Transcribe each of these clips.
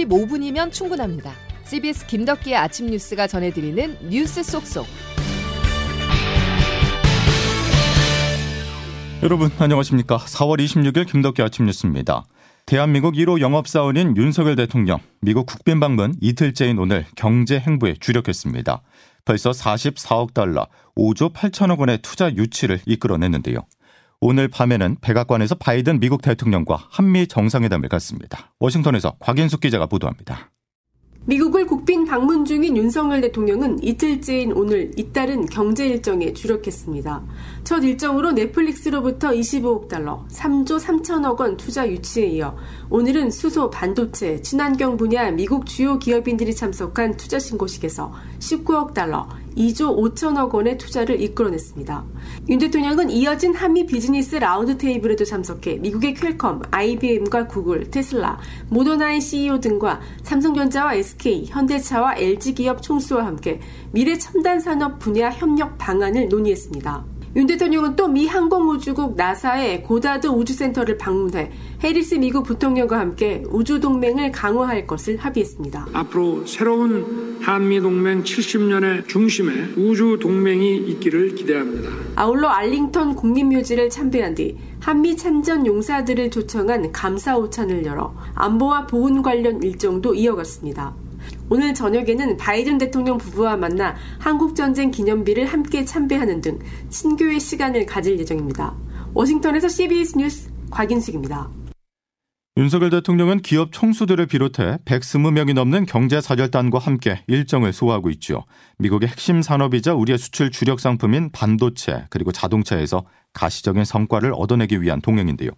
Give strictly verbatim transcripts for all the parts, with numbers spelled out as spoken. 십오 분이면 충분합니다. 씨비에스 김덕기의 아침 뉴스가 전해드리는 뉴스 쏙쏙. 여러분 안녕하십니까. 사월 이십육일 김덕기 아침 뉴스입니다. 대한민국 일 호 영업사원인 윤석열 대통령, 미국 국빈 방문 이틀째인 오늘 경제 행보에 주력했습니다. 벌써 사십사억 달러, 오조 팔천억 원의 투자 유치를 이끌어냈는데요. 오늘 밤에는 백악관에서 바이든 미국 대통령과 한미 정상회담을 갖습니다. 워싱턴에서 곽인숙 기자가 보도합니다. 미국을 국빈 방문 중인 윤석열 대통령은 이틀째인 오늘 잇따른 경제 일정에 주력했습니다. 첫 일정으로 넷플릭스로부터 이십오억 달러, 삼조 삼천억 원 투자 유치에 이어 오늘은 수소, 반도체, 친환경 분야 미국 주요 기업인들이 참석한 투자 신고식에서 십구억 달러, 이조 오천억 원의 투자를 이끌어냈습니다. 윤 대통령은 이어진 한미 비즈니스 라운드 테이블에도 참석해 미국의 퀄컴, 아이비엠과 구글, 테슬라, 모더나의 씨이오 등과 삼성전자와 에스케이, 현대차와 엘지 기업 총수와 함께 미래 첨단 산업 분야 협력 방안을 논의했습니다. 윤 대통령은 또 미 항공우주국 나사의 고다드 우주센터를 방문해 해리스 미국 부통령과 함께 우주동맹을 강화할 것을 합의했습니다. 앞으로 새로운 한미동맹 칠십 년의 중심에 우주동맹이 있기를 기대합니다. 아울러 알링턴 국립묘지를 참배한 뒤 한미 참전 용사들을 초청한 감사오찬을 열어 안보와 보훈 관련 일정도 이어갔습니다. 오늘 저녁에는 바이든 대통령 부부와 만나 한국전쟁 기념비를 함께 참배하는 등 친교의 시간을 가질 예정입니다. 워싱턴에서 씨비에스 뉴스 곽인숙입니다. 윤석열 대통령은 기업 총수들을 비롯해 백이십 명이 넘는 경제사절단과 함께 일정을 소화하고 있죠. 미국의 핵심 산업이자 우리의 수출 주력 상품인 반도체 그리고 자동차에서 가시적인 성과를 얻어내기 위한 동행인데요.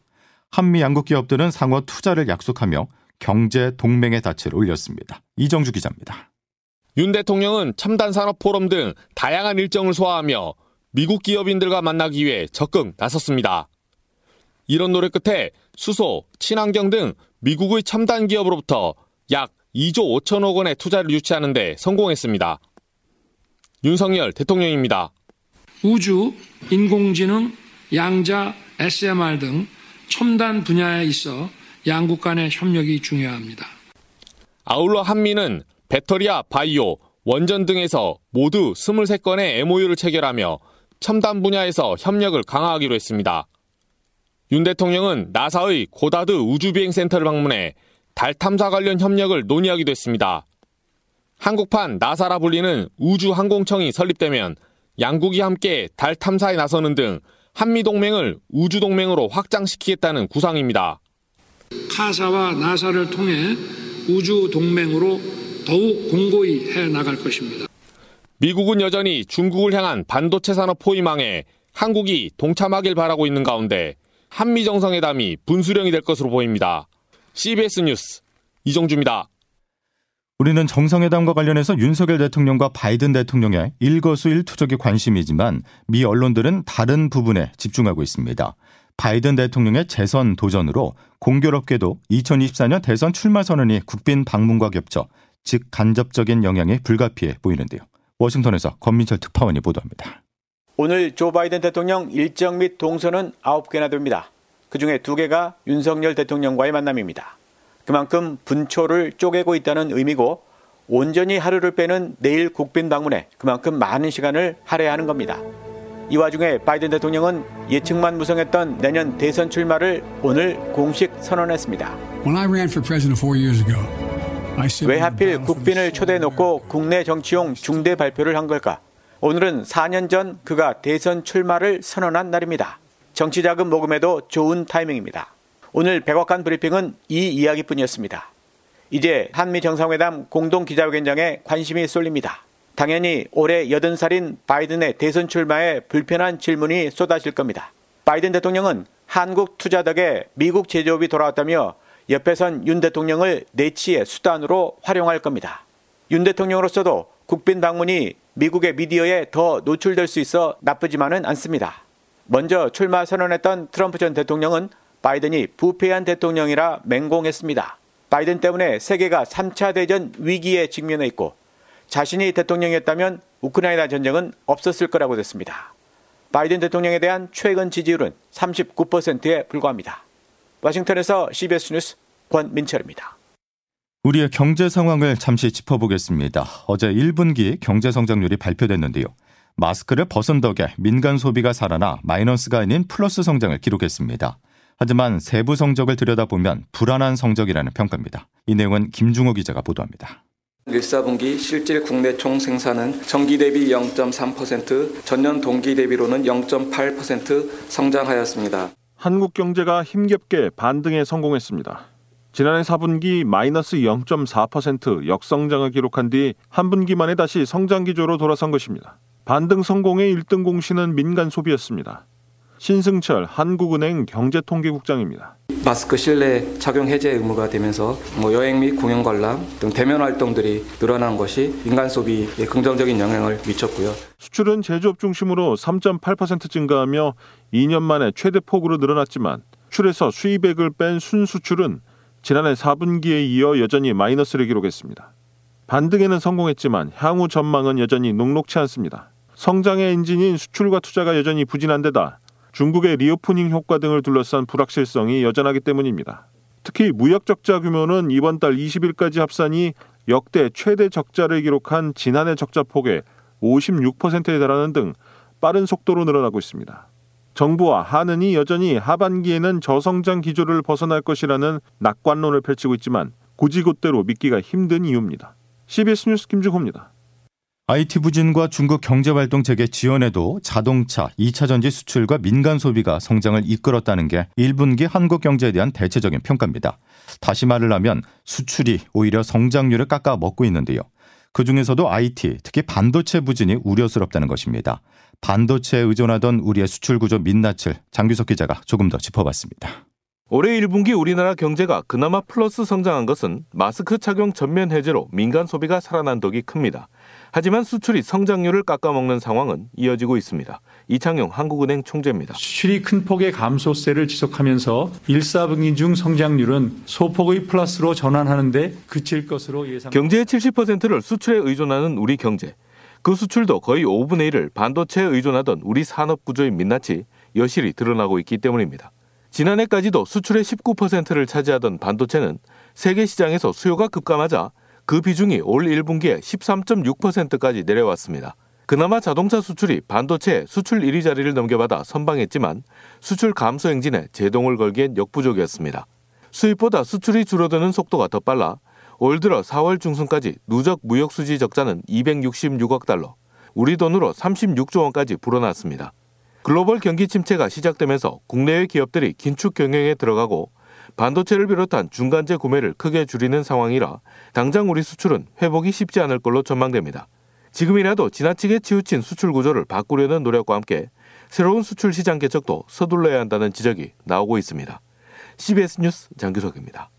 한미 양국 기업들은 상호 투자를 약속하며 경제 동맹의 닻을 올렸습니다. 이정주 기자입니다. 윤 대통령은 첨단 산업 포럼 등 다양한 일정을 소화하며 미국 기업인들과 만나기 위해 적극 나섰습니다. 이런 노력 끝에 수소, 친환경 등 미국의 첨단 기업으로부터 약 이조 오천억 원의 투자를 유치하는 데 성공했습니다. 윤석열 대통령입니다. 우주, 인공지능, 양자, 에스엠알 등 첨단 분야에 있어 양국 간의 협력이 중요합니다. 아울러 한미는 배터리와 바이오, 원전 등에서 모두 이십삼 건의 엠오유를 체결하며 첨단 분야에서 협력을 강화하기로 했습니다. 윤 대통령은 나사의 고다드 우주비행센터를 방문해 달 탐사 관련 협력을 논의하기도 했습니다. 한국판 나사라 불리는 우주항공청이 설립되면 양국이 함께 달 탐사에 나서는 등 한미동맹을 우주동맹으로 확장시키겠다는 구상입니다. 카사와 나사를 통해 우주 동맹으로 더욱 공고히 해나갈 것입니다. 미국은 여전히 중국을 향한 반도체 산업 포위망에 한국이 동참하길 바라고 있는 가운데 한미 정상회담이 분수령이 될 것으로 보입니다. 씨비에스 뉴스 이정주입니다. 우리는 정상회담과 관련해서 윤석열 대통령과 바이든 대통령의 일거수일투족이 관심이지만 미 언론들은 다른 부분에 집중하고 있습니다. 바이든 대통령의 재선 도전으로 공교롭게도 이천이십사년 대선 출마 선언이 국빈 방문과 겹쳐 직간접적인 영향이 불가피해 보이는데요. 워싱턴에서 권민철 특파원이 보도합니다. 오늘 조 바이든 대통령 일정 및 동선은 아홉 개나 됩니다. 그중에 두 개가 윤석열 대통령과의 만남입니다. 그만큼 분초를 쪼개고 있다는 의미고 온전히 하루를 빼는 내일 국빈 방문에 그만큼 많은 시간을 할애하는 겁니다. 이 와중에 바이든 대통령은 예측만 무성했던 내년 대선 출마를 오늘 공식 선언했습니다. 왜 하필 국빈을 초대해놓고 국내 정치용 중대 발표를 한 걸까? 오늘은 사 년 전 그가 대선 출마를 선언한 날입니다. 정치자금 모금에도 좋은 타이밍입니다. 오늘 백악관 브리핑은 이 이야기뿐이었습니다. 이제 한미 정상회담 공동 기자회견장에 관심이 쏠립니다. 당연히 올해 여든 살인 바이든의 대선 출마에 불편한 질문이 쏟아질 겁니다. 바이든 대통령은 한국 투자 덕에 미국 제조업이 돌아왔다며 옆에선 윤 대통령을 내치의 수단으로 활용할 겁니다. 윤 대통령으로서도 국빈 방문이 미국의 미디어에 더 노출될 수 있어 나쁘지만은 않습니다. 먼저 출마 선언했던 트럼프 전 대통령은 바이든이 부패한 대통령이라 맹공했습니다. 바이든 때문에 세계가 삼 차 대전 위기에 직면해 있고 자신이 대통령이었다면 우크라이나 전쟁은 없었을 거라고 됐습니다. 바이든 대통령에 대한 최근 지지율은 삼십구 퍼센트에 불과합니다. 워싱턴에서 씨비에스 뉴스 권민철입니다. 우리의 경제 상황을 잠시 짚어보겠습니다. 어제 일 분기 경제 성장률이 발표됐는데요. 마스크를 벗은 덕에 민간 소비가 살아나 마이너스가 아닌 플러스 성장을 기록했습니다. 하지만 세부 성적을 들여다보면 불안한 성적이라는 평가입니다. 이 내용은 김중호 기자가 보도합니다. 일 사분기 실질 국내 총생산은 전기 대비 영 점 삼 퍼센트, 전년 동기 대비로는 영 점 팔 퍼센트 성장하였습니다. 한국 경제가 힘겹게 반등에 성공했습니다. 지난해 사 분기 마이너스 영 점 사 퍼센트 역성장을 기록한 뒤 한 분기 만에 다시 성장 기조로 돌아선 것입니다. 반등 성공의 일 등 공신은 민간 소비였습니다. 신승철 한국은행 경제통계국장입니다. 마스크 실내 착용 해제 의무가 되면서 뭐 여행 및 공연 관람 등 대면 활동들이 늘어난 것이 민간 소비에 긍정적인 영향을 미쳤고요. 수출은 제조업 중심으로 삼 점 팔 퍼센트 증가하며 이 년 만에 최대 폭으로 늘어났지만 수출에서 수입액을 뺀 순수출은 지난해 사 분기에 이어 여전히 마이너스를 기록했습니다. 반등에는 성공했지만 향후 전망은 여전히 녹록치 않습니다. 성장의 엔진인 수출과 투자가 여전히 부진한 데다 중국의 리오프닝 효과 등을 둘러싼 불확실성이 여전하기 때문입니다. 특히 무역 적자 규모는 이번 달 이십 일까지 합산이 역대 최대 적자를 기록한 지난해 적자 폭의 오십육 퍼센트에 달하는 등 빠른 속도로 늘어나고 있습니다. 정부와 한은이 여전히 하반기에는 저성장 기조를 벗어날 것이라는 낙관론을 펼치고 있지만 고지고대로 믿기가 힘든 이유입니다. 씨비에스 뉴스 김주호입니다. 아이티 부진과 중국 경제활동 재개 지연에도 자동차, 이차전지 수출과 민간 소비가 성장을 이끌었다는 게 일 분기 한국 경제에 대한 대체적인 평가입니다. 다시 말을 하면 수출이 오히려 성장률을 깎아먹고 있는데요. 그중에서도 아이티, 특히 반도체 부진이 우려스럽다는 것입니다. 반도체에 의존하던 우리의 수출 구조 민낯을 장규석 기자가 조금 더 짚어봤습니다. 올해 일 분기 우리나라 경제가 그나마 플러스 성장한 것은 마스크 착용 전면 해제로 민간 소비가 살아난 덕이 큽니다. 하지만 수출이 성장률을 깎아먹는 상황은 이어지고 있습니다. 이창용 한국은행 총재입니다. 수출이 큰 폭의 감소세를 지속하면서 일 사분기 중 성장률은 소폭의 플러스로 전환하는 데 그칠 것으로 예상됩니다. 경제의 칠십 퍼센트를 수출에 의존하는 우리 경제. 그 수출도 거의 오분의 일을 반도체에 의존하던 우리 산업구조의 민낯이 여실히 드러나고 있기 때문입니다. 지난해까지도 수출의 십구 퍼센트를 차지하던 반도체는 세계 시장에서 수요가 급감하자 그 비중이 올 일 분기에 십삼 점 육 퍼센트까지 내려왔습니다. 그나마 자동차 수출이 반도체의 수출 일 위 자리를 넘겨받아 선방했지만 수출 감소 행진에 제동을 걸기엔 역부족이었습니다. 수입보다 수출이 줄어드는 속도가 더 빨라 올 들어 사월 중순까지 누적 무역 수지 적자는 이백육십육억 달러, 우리 돈으로 삼십육조 원까지 불어났습니다. 글로벌 경기 침체가 시작되면서 국내외 기업들이 긴축 경영에 들어가고 반도체를 비롯한 중간재 구매를 크게 줄이는 상황이라 당장 우리 수출은 회복이 쉽지 않을 걸로 전망됩니다. 지금이라도 지나치게 치우친 수출 구조를 바꾸려는 노력과 함께 새로운 수출 시장 개척도 서둘러야 한다는 지적이 나오고 있습니다. 씨비에스 뉴스 장규석입니다.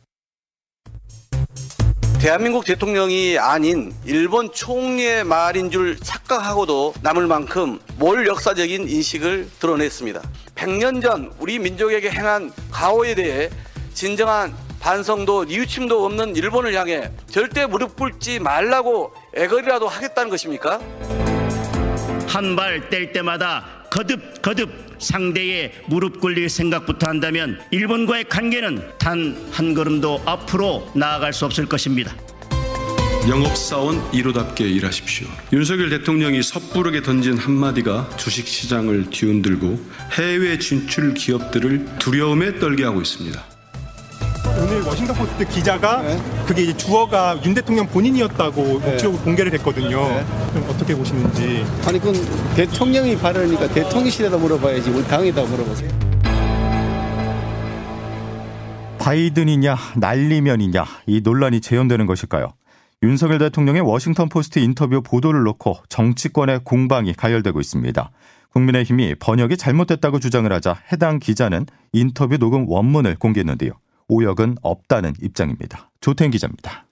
대한민국 대통령이 아닌 일본 총리의 말인 줄 착각하고도 남을 만큼 몰역사적인 인식을 드러냈습니다. 백 년 전 우리 민족에게 행한 가오에 대해 진정한 반성도 뉘우침도 없는 일본을 향해 절대 무릎 꿇지 말라고 애걸이라도 하겠다는 것입니까? 한 발 뗄 때마다 거듭 거듭 상대의 무릎 꿇릴 생각부터 한다면 일본과의 관계는 단 한 걸음도 앞으로 나아갈 수 없을 것입니다. 영업사원 일호답게 일하십시오. 윤석열 대통령이 섣부르게 던진 한마디가 주식시장을 뒤흔들고 해외 진출 기업들을 두려움에 떨게 하고 있습니다. 오늘 워싱턴 포스트 기자가 네. 그게 이제 주어가 윤 대통령 본인이었다고 녹취록을 네. 공개를 했거든요. 네. 어떻게 보시는지. 아니 그건 대통령이 발언이니까 대통령실에다 물어봐야지 우리 당에다 물어보세요. 바이든이냐 날리면이냐 이 논란이 재현되는 것일까요? 윤석열 대통령의 워싱턴 포스트 인터뷰 보도를 놓고 정치권의 공방이 가열되고 있습니다. 국민의힘이 번역이 잘못됐다고 주장을 하자 해당 기자는 인터뷰 녹음 원문을 공개했는데요. 오역은 없다는 입장입니다. 조태인 기자입니다.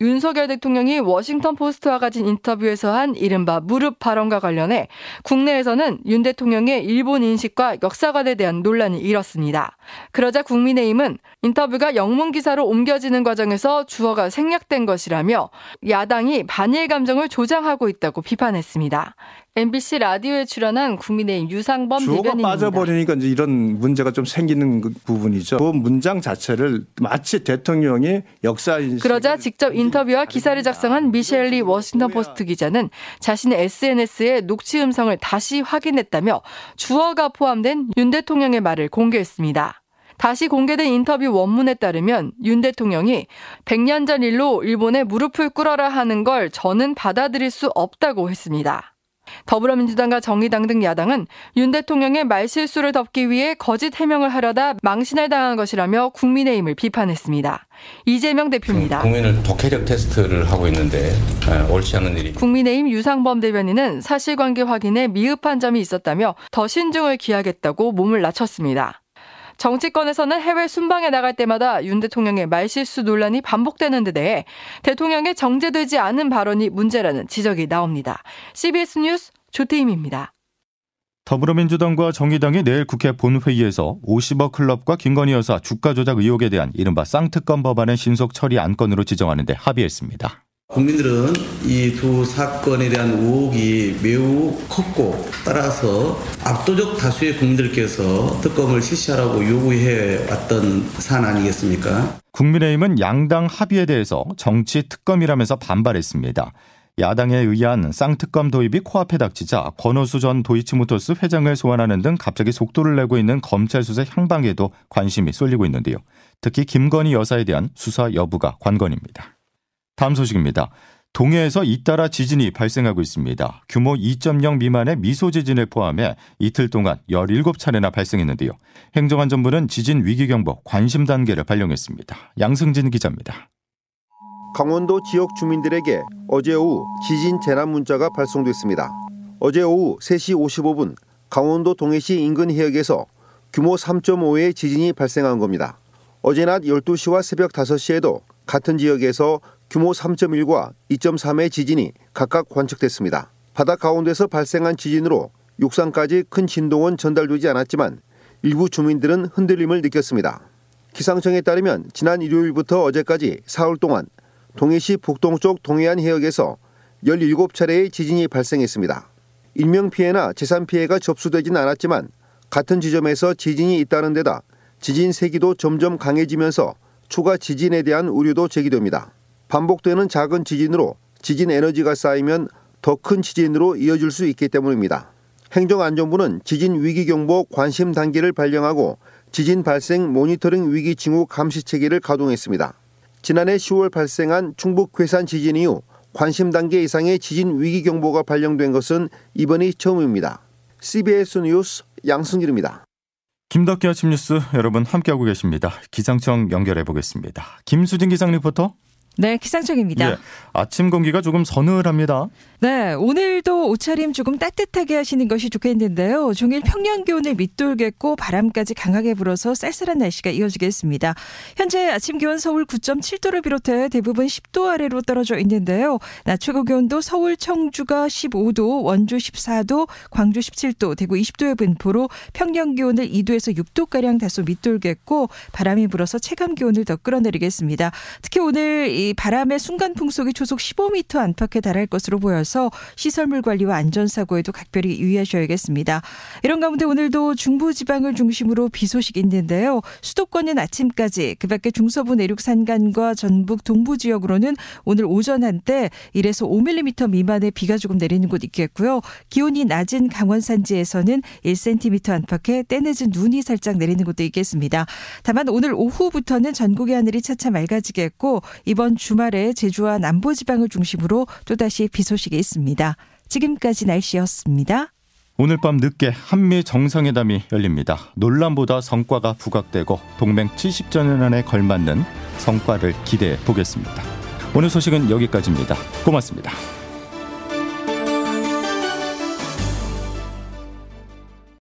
윤석열 대통령이 워싱턴 포스트와 가진 인터뷰에서 한 이른바 무릎 발언과 관련해 국내에서는 윤 대통령의 일본 인식과 역사관에 대한 논란이 일었습니다. 그러자 국민의힘은 인터뷰가 영문 기사로 옮겨지는 과정에서 주어가 생략된 것이라며 야당이 반일 감정을 조장하고 있다고 비판했습니다. 엠비씨 라디오에 출연한 국민의힘 유상범 대변인입니다. 주어가 빠져버리니까 이제 이런 문제가 좀 생기는 부분이죠. 그 문장 자체를 마치 대통령이 역사인. 그러자 직접 인터뷰와 기사를 작성한 미셸리 워싱턴 포스트 기자는 자신의 에스엔에스에 녹취 음성을 다시 확인했다며 주어가 포함된 윤 대통령의 말을 공개했습니다. 다시 공개된 인터뷰 원문에 따르면 윤 대통령이 백 년 전 일로 일본에 무릎을 꿇어라 하는 걸 저는 받아들일 수 없다고 했습니다. 더불어민주당과 정의당 등 야당은 윤 대통령의 말실수를 덮기 위해 거짓 해명을 하려다 망신을 당한 것이라며 국민의힘을 비판했습니다. 이재명 대표입니다. 국민을 독해력 테스트를 하고 있는데 옳지 않은 일이. 국민의힘 유상범 대변인은 사실관계 확인에 미흡한 점이 있었다며 더 신중을 기하겠다고 몸을 낮췄습니다. 정치권에서는 해외 순방에 나갈 때마다 윤 대통령의 말실수 논란이 반복되는 데 대해 대통령의 정제되지 않은 발언이 문제라는 지적이 나옵니다. 씨비에스 뉴스 조태임입니다. 더불어민주당과 정의당이 내일 국회 본회의에서 오십억 클럽과 김건희 여사 주가 조작 의혹에 대한 이른바 쌍특검 법안의 신속 처리 안건으로 지정하는 데 합의했습니다. 국민들은 이 두 사건에 대한 의혹이 매우 컸고 따라서 압도적 다수의 국민들께서 특검을 실시하라고 요구해왔던 사안 아니겠습니까? 국민의힘은 양당 합의에 대해서 정치 특검이라면서 반발했습니다. 야당에 의한 쌍특검 도입이 코앞에 닥치자 권오수 전 도이치모터스 회장을 소환하는 등 갑자기 속도를 내고 있는 검찰 수사 향방에도 관심이 쏠리고 있는데요. 특히 김건희 여사에 대한 수사 여부가 관건입니다. 다음 소식입니다. 동해에서 잇따라 지진이 발생하고 있습니다. 규모 이 점 영 미만의 미소 지진을 포함해 이틀 동안 열일곱 차례나 발생했는데요. 행정안전부는 지진 위기경보 관심 단계를 발령했습니다. 양승진 기자입니다. 강원도 지역 주민들에게 어제 오후 지진 재난 문자가 발송됐습니다. 어제 오후 세 시 오십오 분 강원도 동해시 인근 해역에서 규모 삼 점 오의 지진이 발생한 겁니다. 어제 낮 열두 시와 새벽 다섯 시에도 같은 지역에서 규모 삼 점 일과 이 점 삼의 지진이 각각 관측됐습니다. 바다 가운데서 발생한 지진으로 육상까지 큰 진동은 전달되지 않았지만 일부 주민들은 흔들림을 느꼈습니다. 기상청에 따르면 지난 일요일부터 어제까지 사흘 동안 동해시 북동쪽 동해안 해역에서 열일곱 차례의 지진이 발생했습니다. 인명피해나 재산피해가 접수되진 않았지만 같은 지점에서 지진이 잇따른 데다 지진 세기도 점점 강해지면서 추가 지진에 대한 우려도 제기됩니다. 반복되는 작은 지진으로 지진 에너지가 쌓이면 더 큰 지진으로 이어질 수 있기 때문입니다. 행정안전부는 지진 위기경보 관심 단계를 발령하고 지진 발생 모니터링 위기 징후 감시 체계를 가동했습니다. 지난해 시월 발생한 충북 괴산 지진 이후 관심 단계 이상의 지진 위기경보가 발령된 것은 이번이 처음입니다. 씨비에스 뉴스 양승길입니다. 김덕기 아침 뉴스 여러분 함께하고 계십니다. 기상청 연결해 보겠습니다. 김수진 기상 리포터. 네, 기상청입니다. 예, 아침 공기가 조금 서늘합니다. 네, 오늘도 옷차림 조금 따뜻하게 하시는 것이 좋겠는데요. 종일 평년 기온을 밑돌겠고 바람까지 강하게 불어서 쌀쌀한 날씨가 이어지겠습니다. 현재 아침 기온 서울 구 점 칠 도를 비롯해 대부분 십 도 아래로 떨어져 있는데요. 낮 최고 기온도 서울, 청주가 십오 도, 원주 십사 도, 광주 십칠 도, 대구 이십 도의 분포로 평년 기온을 이 도에서 육 도가량 다소 밑돌겠고 바람이 불어서 체감 기온을 더 끌어내리겠습니다. 특히 오늘 이 바람의 순간 풍속이 초속 십오 미터 안팎에 달할 것으로 보여서 시설물 관리와 안전사고에도 각별히 유의하셔야겠습니다. 이런 가운데 오늘도 중부지방을 중심으로 비 소식이 있는데요. 수도권은 아침까지, 그 밖에 중서부 내륙 산간과 전북 동부 지역으로는 오늘 오전 한때 일에서 오 밀리미터 미만의 비가 조금 내리는 곳 있겠고요. 기온이 낮은 강원 산지에서는 일 센티미터 안팎의 때늦은 눈이 살짝 내리는 곳도 있겠습니다. 다만 오늘 오후부터는 전국의 하늘이 차차 맑아지겠고 이번 주말에 제주와 남부지방을 중심으로 또다시 비 소식이 있습니다. 지금까지 날씨였습니다. 오늘 밤 늦게 한미 정상회담이 열립니다. 논란보다 성과가 부각되고 동맹 칠십 주년에 걸맞는 성과를 기대해 보겠습니다. 오늘 소식은 여기까지입니다. 고맙습니다.